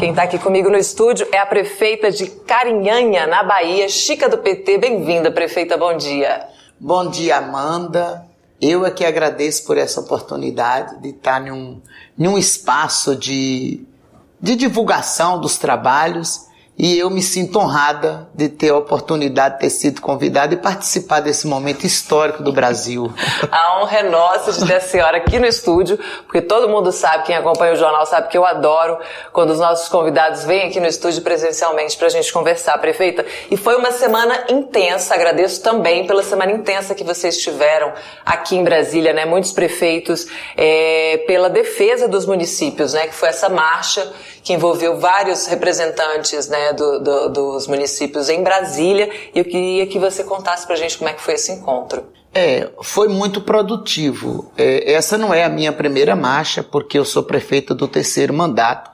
Quem está aqui comigo no estúdio é a prefeita de Carinhanha, na Bahia, Chica do PT. Bem-vinda, prefeita, bom dia. Bom dia, Amanda. Eu é que agradeço por essa oportunidade de estar num espaço de divulgação dos trabalhos, e eu me sinto honrada de ter a oportunidade de ter sido convidada e participar desse momento histórico do Brasil. A honra é nossa de ter a senhora aqui no estúdio, porque todo mundo sabe, quem acompanha o jornal sabe que eu adoro quando os nossos convidados vêm aqui no estúdio presencialmente para a gente conversar, prefeita. E foi uma semana intensa, agradeço também pela semana intensa que vocês tiveram aqui em Brasília, né? Muitos prefeitos, pela defesa dos municípios, né? Que foi essa marcha que envolveu vários representantes, né, dos municípios em Brasília, e eu queria que você contasse pra gente como é que foi esse encontro. Foi muito produtivo. Essa não é a minha primeira marcha, porque eu sou prefeita do terceiro mandato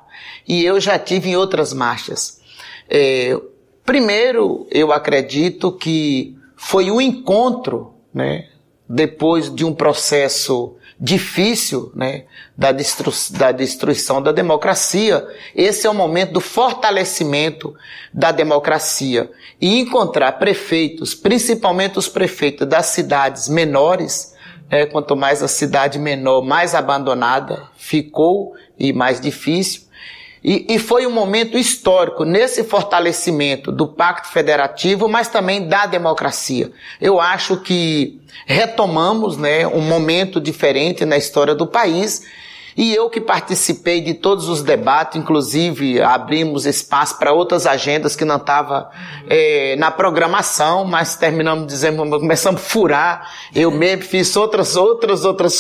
e eu já tive em outras marchas. Primeiro, eu acredito que foi um encontro, né, depois de um processo difícil, né, da destruição da democracia. Esse é o momento do fortalecimento da democracia, e encontrar prefeitos, principalmente os prefeitos das cidades menores, né, quanto mais a cidade menor, mais abandonada ficou e mais difícil. E foi um momento histórico nesse fortalecimento do Pacto Federativo, mas também da democracia. Eu acho que retomamos, né, um momento diferente na história do país, e eu que participei de todos os debates, inclusive abrimos espaço para outras agendas que não estavam na programação, mas terminamos dizendo, começamos a furar. Eu mesmo fiz outras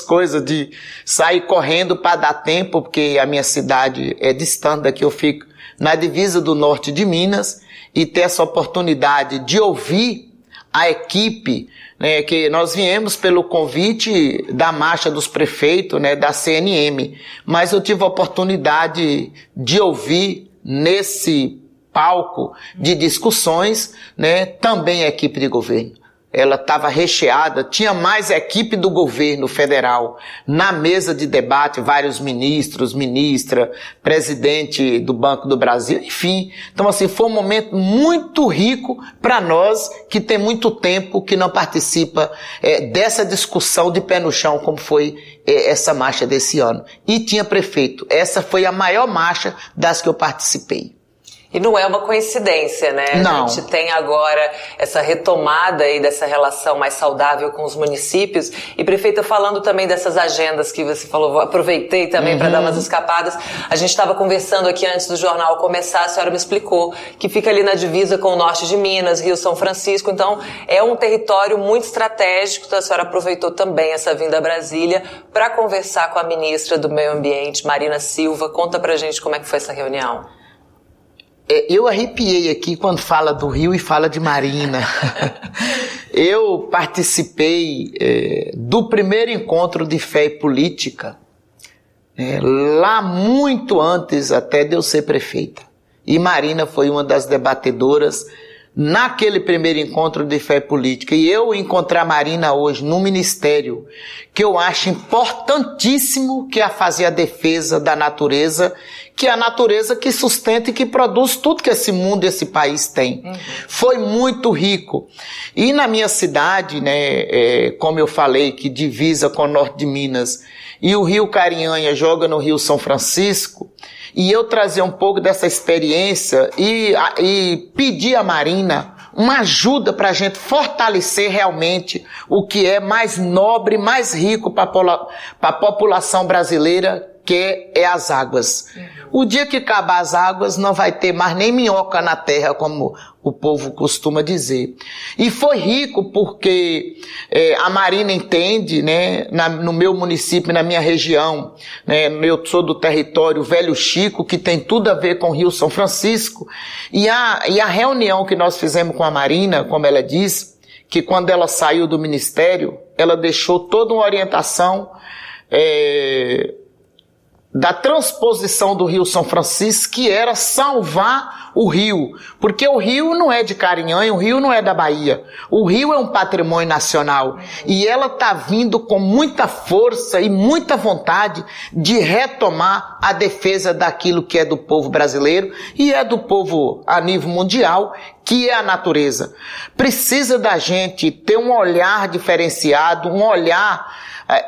coisas, de sair correndo para dar tempo, porque a minha cidade é distante daqui, eu fico na divisa do norte de Minas, e ter essa oportunidade de ouvir a equipe, né, que nós viemos pelo convite da marcha dos prefeitos, né, da CNM, mas eu tive a oportunidade de ouvir nesse palco de discussões, né, também a equipe de governo. Ela estava recheada, tinha mais equipe do governo federal na mesa de debate, vários ministros, ministra, presidente do Banco do Brasil, enfim. Então, assim, foi um momento muito rico para nós, que tem muito tempo que não participa dessa discussão de pé no chão, como foi essa marcha desse ano. E tinha prefeito. Essa foi a maior marcha das que eu participei. E não é uma coincidência, né? Não. A gente tem agora essa retomada aí dessa relação mais saudável com os municípios. E, prefeita, falando também dessas agendas que você falou, aproveitei também para dar umas escapadas. A gente estava conversando aqui antes do jornal começar, a senhora me explicou que fica ali na divisa com o norte de Minas, Rio São Francisco. Então, é um território muito estratégico. Então, a senhora aproveitou também essa vinda a Brasília para conversar com a ministra do Meio Ambiente, Marina Silva. Conta pra gente como é que foi essa reunião. Eu arrepiei aqui quando fala do Rio e fala de Marina. Eu participei do primeiro encontro de fé e política, lá muito antes até de eu ser prefeita. E Marina foi uma das debatedoras naquele primeiro encontro de fé e política. E eu encontrar Marina hoje no ministério, que eu acho importantíssimo, que é fazer a defesa da natureza, que é a natureza que sustenta e que produz tudo que esse mundo e esse país tem. Foi muito rico. E na minha cidade, né, como eu falei, que divisa com o norte de Minas, e o Rio Carinhanha joga no Rio São Francisco, e eu trazer um pouco dessa experiência e pedir a Marina uma ajuda para a gente fortalecer realmente o que é mais nobre, mais rico para a população brasileira, que é as águas. O dia que acabar as águas, não vai ter mais nem minhoca na terra, como o povo costuma dizer. E foi rico porque a Marina entende, né, no meu município, na minha região, né, eu sou do território Velho Chico, que tem tudo a ver com o Rio São Francisco, e a reunião que nós fizemos com a Marina, como ela diz, que quando ela saiu do ministério, ela deixou toda uma orientação da transposição do Rio São Francisco, que era salvar o rio, porque o rio não é de Carinhanha, o rio não é da Bahia, o rio é um patrimônio nacional, e ela está vindo com muita força e muita vontade de retomar a defesa daquilo que é do povo brasileiro e é do povo a nível mundial, que é a natureza. Precisa da gente ter um olhar diferenciado, um olhar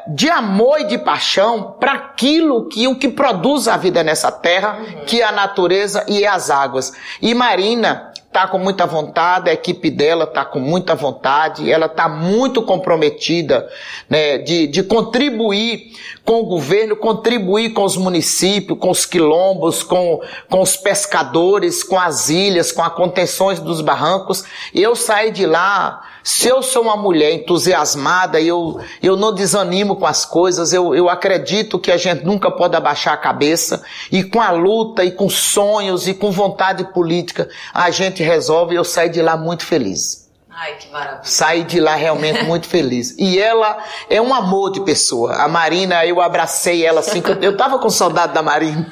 de amor e de paixão para aquilo que o que produz a vida nessa terra, que é a natureza e as águas. E Marina está com muita vontade, a equipe dela está com muita vontade, ela está muito comprometida, né, de contribuir com o governo, contribuir com os municípios, com os quilombos, com os pescadores, com as ilhas, com as contenções dos barrancos. Eu saí de lá, se eu sou uma mulher entusiasmada, eu não desanimo com as coisas, eu acredito que a gente nunca pode abaixar a cabeça, e com a luta, e com sonhos, e com vontade política, a gente resolve. Eu saí de lá muito feliz. Ai, que maravilha. Saí de lá realmente muito feliz. E ela é um amor de pessoa. A Marina, eu abracei ela assim, eu tava com saudade da Marina.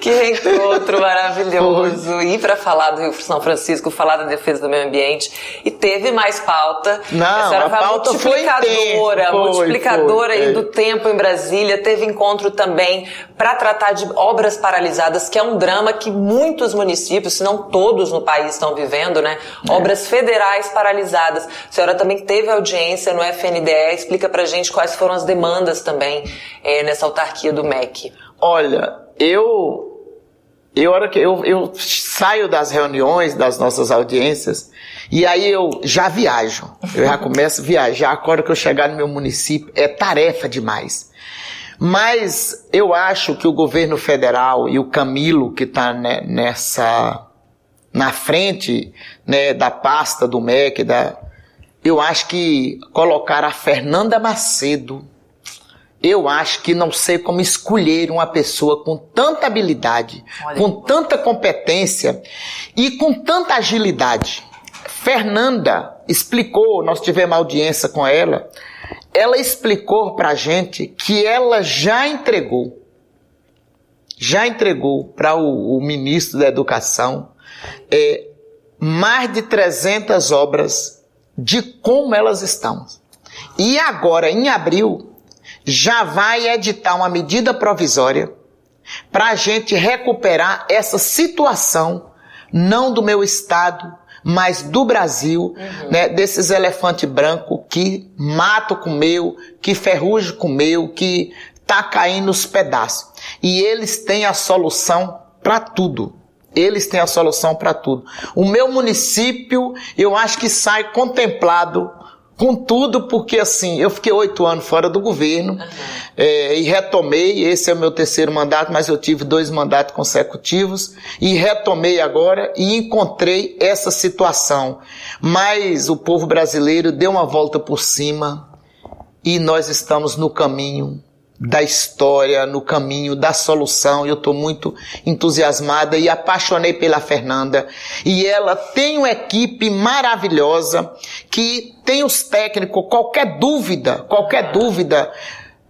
Que reencontro maravilhoso. Foi. E para falar do Rio São Francisco, falar da defesa do meio ambiente, e teve mais pauta. Não, a pauta multiplicadora aí do tempo em Brasília. Teve encontro também para tratar de obras paralisadas, que é um drama que muitos municípios, se não todos no país, estão vivendo, né? É. Obras federais paralisadas. A senhora também teve audiência no FNDE, explica pra gente quais foram as demandas também nessa autarquia do MEC. Olha, eu saio das reuniões, das nossas audiências, e aí eu já viajo, eu já começo a viajar, a hora que eu chegar no meu município, é tarefa demais. Mas eu acho que o governo federal e o Camilo, que está na frente, né, da pasta do MEC, eu acho que colocar a Fernanda Macedo, eu acho que não sei como escolher uma pessoa com tanta habilidade, com tanta competência e com tanta agilidade. Fernanda explicou, nós tivemos audiência com ela, ela explicou pra gente que ela já entregou para o ministro da Educação mais de 300 obras de como elas estão. E agora, em abril, já vai editar uma medida provisória para a gente recuperar essa situação, não do meu estado, mas do Brasil, né, desses elefantes brancos que mato comeu, que ferrugem comeu, que está caindo os pedaços. E eles têm a solução para tudo. Eles têm a solução para tudo. O meu município, eu acho que sai contemplado com tudo, porque assim, eu fiquei 8 anos fora do governo, e retomei, esse é o meu 3º mandato, mas eu tive 2 mandatos consecutivos, e retomei agora, e encontrei essa situação. Mas o povo brasileiro deu uma volta por cima, e nós estamos no caminho da história, no caminho da solução. Eu estou muito entusiasmada e apaixonei pela Fernanda, e ela tem uma equipe maravilhosa, que tem os técnicos, qualquer dúvida,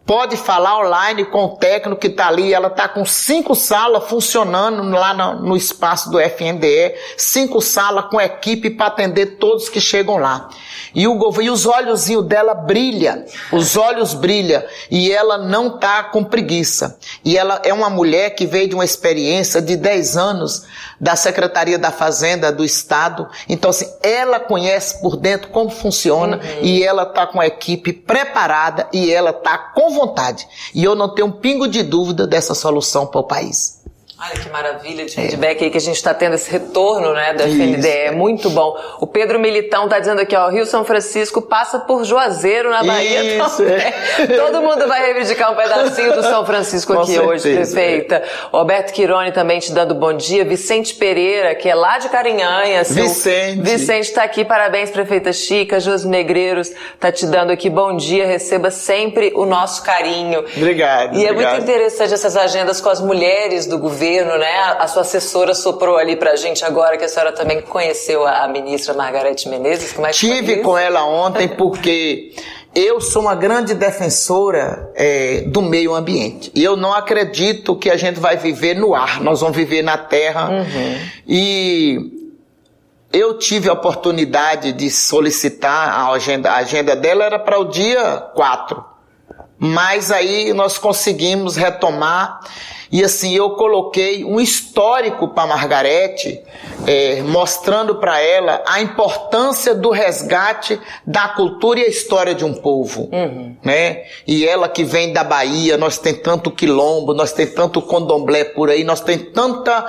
pode falar online com o técnico que está ali. Ela está com 5 salas funcionando lá no espaço do FNDE, 5 salas com equipe para atender todos que chegam lá. E os olhozinhos dela brilham, os olhos brilham, e ela não está com preguiça. E ela é uma mulher que veio de uma experiência de 10 anos da Secretaria da Fazenda do Estado. Então, assim, ela conhece por dentro como funciona, e ela está com a equipe preparada, e ela está com vontade. E eu não tenho um pingo de dúvida dessa solução para o país. Olha que maravilha de feedback aí que a gente está tendo, esse retorno, né, do FNDE, muito bom. O Pedro Militão está dizendo aqui, ó, Rio São Francisco passa por Juazeiro na Bahia também. Todo mundo vai reivindicar um pedacinho do São Francisco aqui hoje, prefeita. O Alberto Chironi também te dando bom dia. Vicente Pereira, que é lá de Carinhanha. Vicente está aqui, parabéns, prefeita Chica. José Negreiros está te dando aqui bom dia, receba sempre o nosso carinho. Obrigado. E é muito interessante essas agendas com as mulheres do governo, né? A sua assessora soprou ali pra gente agora, que a senhora também conheceu a ministra Margareth Menezes. Tive com ela ontem, porque eu sou uma grande defensora do meio ambiente. E eu não acredito que a gente vai viver no ar, nós vamos viver na terra. Uhum. E eu tive a oportunidade de solicitar a agenda dela era para o dia 4. Mas aí nós conseguimos retomar e assim eu coloquei um histórico para a Margareth, mostrando para ela a importância do resgate da cultura e a história de um povo. Uhum. Né? E ela que vem da Bahia, nós tem tanto quilombo, nós tem tanto condomblé por aí, nós tem tanta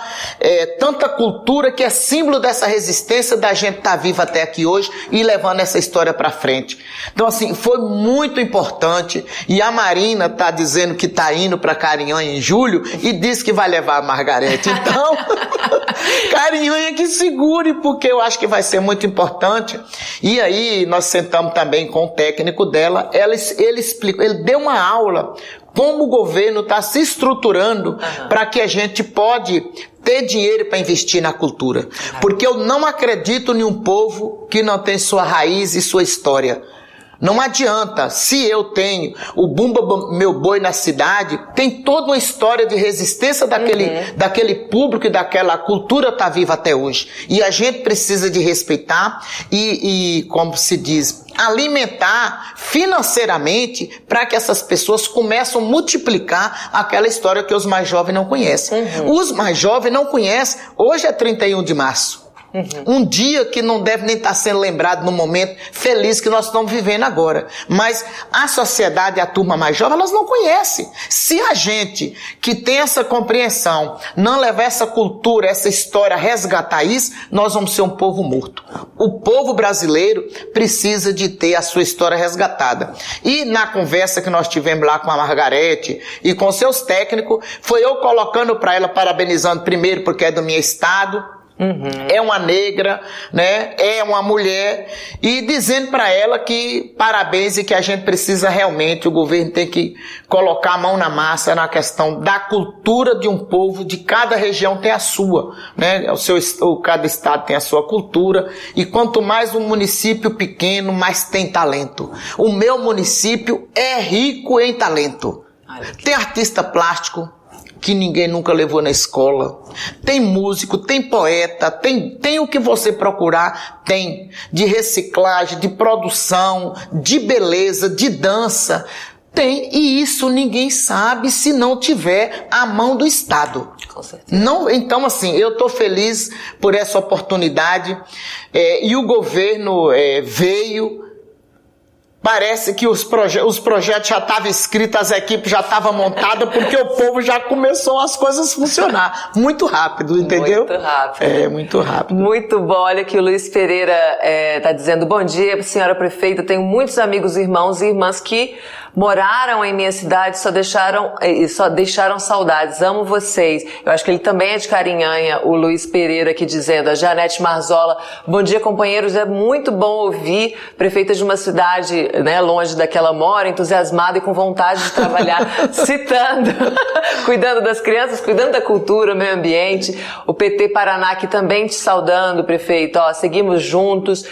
cultura que é símbolo dessa resistência da gente estar viva até aqui hoje e levando essa história para frente. Então assim, foi muito importante. E a Marina está dizendo que está indo para Carinhanha em julho e diz que vai levar a Margareth. Então, Carinhanha que segure, porque eu acho que vai ser muito importante. E aí nós sentamos também com o técnico dela, ele explicou, ele deu uma aula como o governo está se estruturando para que a gente pode ter dinheiro para investir na cultura. Porque eu não acredito em um povo que não tem sua raiz e sua história. Não adianta, se eu tenho o Bumba Meu Boi na cidade, tem toda uma história de resistência daquele público e daquela cultura está viva até hoje. E a gente precisa de respeitar e como se diz, alimentar financeiramente para que essas pessoas comecem a multiplicar aquela história que os mais jovens não conhecem. Uhum. Os mais jovens não conhecem, hoje é 31 de março. Uhum. Um dia que não deve nem estar sendo lembrado no momento feliz que nós estamos vivendo agora. Mas a sociedade e a turma mais jovem, elas não conhecem. Se a gente que tem essa compreensão não levar essa cultura, essa história, resgatar isso, nós vamos ser um povo morto. O povo brasileiro precisa de ter a sua história resgatada. E na conversa que nós tivemos lá com a Margareth e com seus técnicos, foi eu colocando para ela, parabenizando primeiro porque é do meu estado. Uhum. É uma negra, né? É uma mulher, e dizendo para ela que parabéns e que a gente precisa realmente, o governo tem que colocar a mão na massa na questão da cultura de um povo, de cada região tem a sua, né? Cada estado tem a sua cultura, e quanto mais um município pequeno, mais tem talento. O meu município é rico em talento. Tem artista plástico que ninguém nunca levou na escola. Tem músico, tem poeta, tem o que você procurar, tem. De reciclagem, de produção, de beleza, de dança, tem. E isso ninguém sabe se não tiver a mão do Estado. Com certeza. Não, então, assim, eu estou feliz por essa oportunidade. E o governo veio. Parece que os projetos já estavam escritos, as equipes já estavam montadas, porque o povo já começou as coisas a funcionar. Muito rápido, entendeu? Muito rápido. Muito rápido. Muito bom. Olha que o Luiz Pereira está dizendo, bom dia, senhora prefeita, tenho muitos amigos, irmãos e irmãs que moraram em minha cidade, só deixaram saudades, amo vocês. Eu acho que ele também é de Carinhanha, o Luiz Pereira aqui dizendo, a Janete Marzola, bom dia companheiros, é muito bom ouvir prefeita de uma cidade, né, longe daquela mora, entusiasmada e com vontade de trabalhar, citando, cuidando das crianças, cuidando da cultura, meio ambiente. O PT Paraná aqui também te saudando, prefeito, ó, seguimos juntos,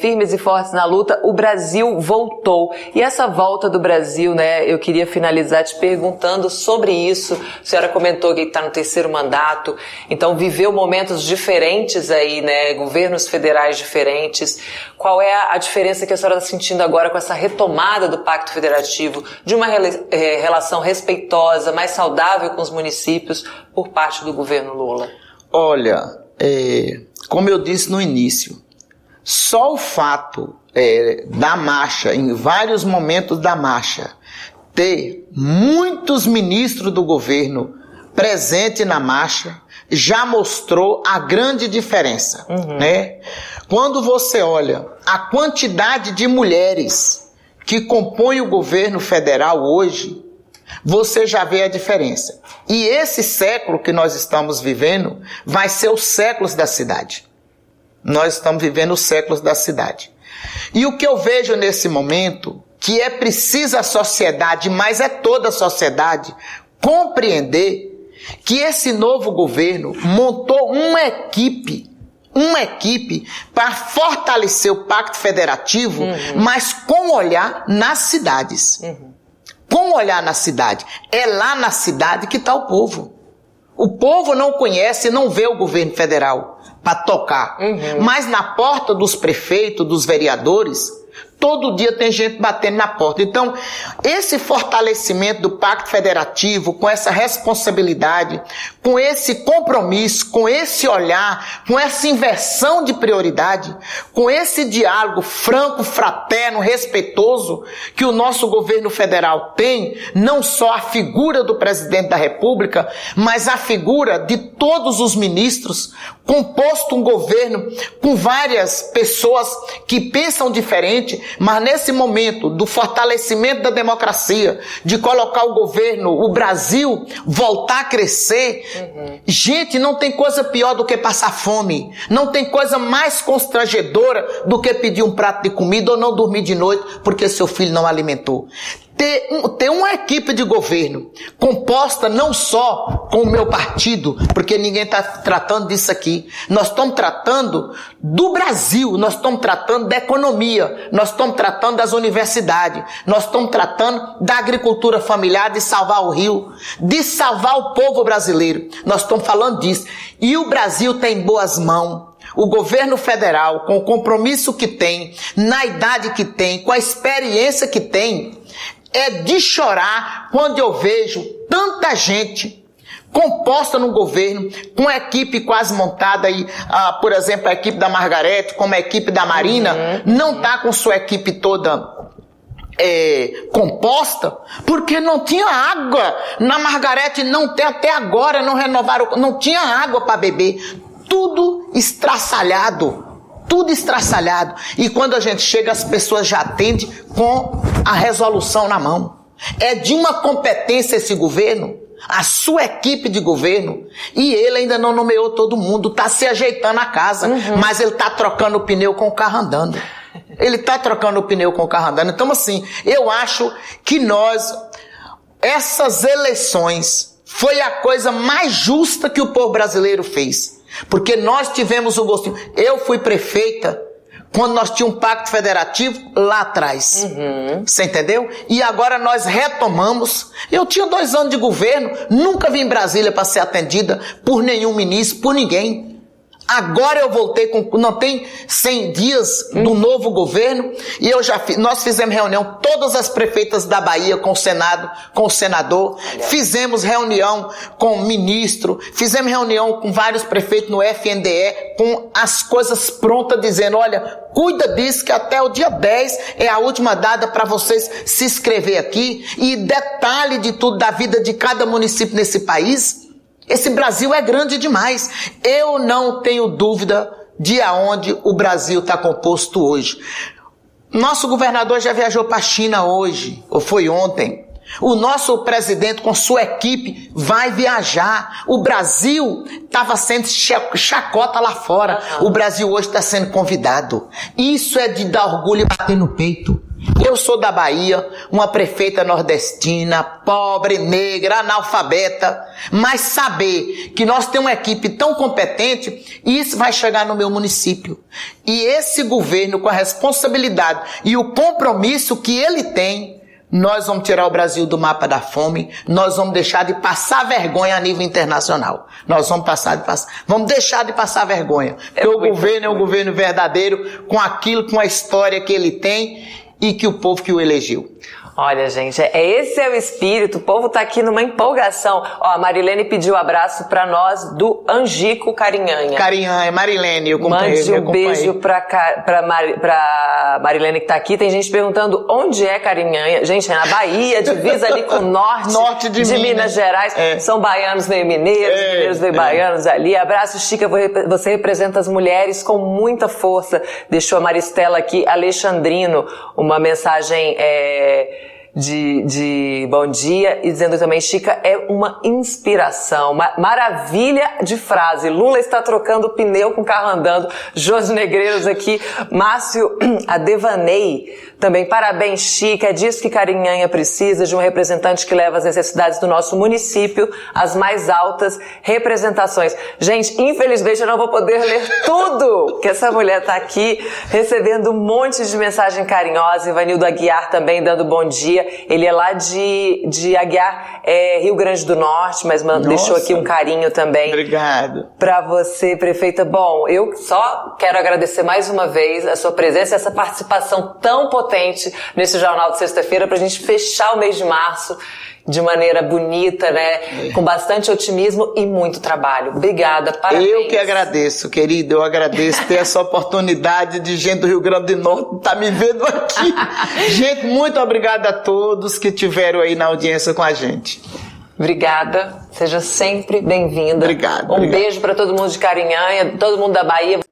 firmes e fortes na luta, o Brasil voltou. E essa volta do Brasil, né? Eu queria finalizar te perguntando sobre isso. A senhora comentou que está no terceiro mandato, então viveu momentos diferentes aí, né? Governos federais diferentes. Qual é a diferença que a senhora está sentindo agora com essa retomada do Pacto Federativo, de uma relação respeitosa, mais saudável com os municípios por parte do governo Lula? Olha, como eu disse no início, só o fato da marcha, em vários momentos da marcha, ter muitos ministros do governo presentes na marcha já mostrou a grande diferença, né? Quando você olha a quantidade de mulheres que compõem o governo federal hoje, você já vê a diferença. E esse século que nós estamos vivendo vai ser os séculos da cidade. Nós estamos vivendo os séculos da cidade. E o que eu vejo nesse momento, que é preciso a sociedade, mas é toda a sociedade, compreender que esse novo governo montou uma equipe uma equipe para fortalecer o Pacto Federativo, mas com olhar nas cidades. Com olhar na cidade. É lá na cidade que está o povo. O povo não conhece, não vê o governo federal para tocar. Mas na porta dos prefeitos, dos vereadores, todo dia tem gente batendo na porta. Então, esse fortalecimento do Pacto Federativo, com essa responsabilidade, com esse compromisso, com esse olhar, com essa inversão de prioridade, com esse diálogo franco, fraterno, respeitoso que o nosso governo federal tem, não só a figura do presidente da República, mas a figura de todos os ministros, composto um governo com várias pessoas que pensam diferente, mas nesse momento do fortalecimento da democracia, de colocar o governo, o Brasil, voltar a crescer, gente, não tem coisa pior do que passar fome, não tem coisa mais constrangedora do que pedir um prato de comida ou não dormir de noite porque seu filho não alimentou. Ter uma equipe de governo composta não só com o meu partido, porque ninguém está tratando disso aqui. Nós estamos tratando do Brasil, nós estamos tratando da economia, nós estamos tratando das universidades, nós estamos tratando da agricultura familiar, de salvar o rio, de salvar o povo brasileiro. Nós estamos falando disso. E o Brasil está em boas mãos. O governo federal, com o compromisso que tem, na idade que tem, com a experiência que tem, é de chorar quando eu vejo tanta gente composta no governo, com a equipe quase montada, aí, por exemplo, a equipe da Margareth, como a equipe da Marina, não está com sua equipe toda composta, porque não tinha água. Na Margareth não tem até agora, não renovaram, não tinha água para beber. Tudo estraçalhado. Tudo estraçalhado. E quando a gente chega, as pessoas já atendem com a resolução na mão. É de uma competência esse governo, a sua equipe de governo, e ele ainda não nomeou todo mundo, está se ajeitando a casa, mas ele está trocando o pneu com o carro andando. Ele está trocando o pneu com o carro andando. Então, assim, eu acho que essas eleições, foi a coisa mais justa que o povo brasileiro fez. Porque nós tivemos o gostinho. Eu fui prefeita quando nós tínhamos um pacto federativo lá atrás. Você entendeu? E agora nós retomamos. Eu tinha 2 anos de governo, nunca vim em Brasília para ser atendida por nenhum ministro, por ninguém. Agora eu voltei com... Não tem 100 dias do novo governo. E eu já fiz, nós fizemos reunião, todas as prefeitas da Bahia com o Senado, com o senador. Fizemos reunião com o ministro. Fizemos reunião com vários prefeitos no FNDE, com as coisas prontas, dizendo, olha, cuida disso que até o dia 10 é a última data para vocês se inscrever aqui. E detalhe de tudo da vida de cada município nesse país. Esse Brasil é grande demais. Eu não tenho dúvida de aonde o Brasil está composto hoje. Nosso governador já viajou para a China hoje, ou foi ontem. O nosso presidente, com sua equipe, vai viajar. O Brasil estava sendo chacota lá fora. O Brasil hoje está sendo convidado. Isso é de dar orgulho e bater no peito. Eu sou da Bahia, uma prefeita nordestina, pobre, negra, analfabeta, mas saber que nós temos uma equipe tão competente, isso vai chegar no meu município. E esse governo, com a responsabilidade e o compromisso que ele tem, nós vamos tirar o Brasil do mapa da fome, nós vamos deixar de passar vergonha a nível internacional. Nós vamos vamos deixar de passar vergonha. Porque o governo é um governo verdadeiro, com aquilo, com a história que ele tem, e que o povo que o elegeu. Olha, gente, esse é o espírito. O povo tá aqui numa empolgação. Ó, a Marilene pediu abraço pra nós do Angico Carinhanha. Carinhanha, Marilene, eu comprei. Mande um beijo pra Marilene que tá aqui. Tem gente perguntando onde é Carinhanha. Gente, é na Bahia, divisa ali com o norte de Minas Gerais. São baianos meio mineiros, mineiros meio baianos ali. Abraço, Chica, você representa as mulheres com muita força. Deixou a Maristela aqui, Alexandrino, uma mensagem... De bom dia, e dizendo também, Chica, é uma inspiração, uma maravilha de frase. Lula está trocando pneu com carro andando. Jorge Negreiros aqui, Márcio, a Devanei Também parabéns, Chica, é disso que Carinhanha precisa, de um representante que leva as necessidades do nosso município às mais altas representações. Gente, infelizmente eu não vou poder ler tudo que essa mulher tá aqui, recebendo um monte de mensagem carinhosa. Ivanildo Aguiar também dando bom dia, ele é lá de Aguiar, Rio Grande do Norte, mas deixou aqui um carinho também. Obrigado. Pra você, prefeita. Bom, eu só quero agradecer mais uma vez a sua presença e essa participação tão potente nesse Jornal de Sexta-feira pra gente fechar o mês de março de maneira bonita, né? É. Com bastante otimismo e muito trabalho. Obrigada, parabéns. Eu que agradeço, querida, eu agradeço ter essa oportunidade de gente do Rio Grande do Norte tá me vendo aqui. Gente, muito obrigada a todos que tiveram aí na audiência com a gente. Obrigada, seja sempre bem-vinda. Obrigado. Um beijo para todo mundo de Carinhanha, todo mundo da Bahia.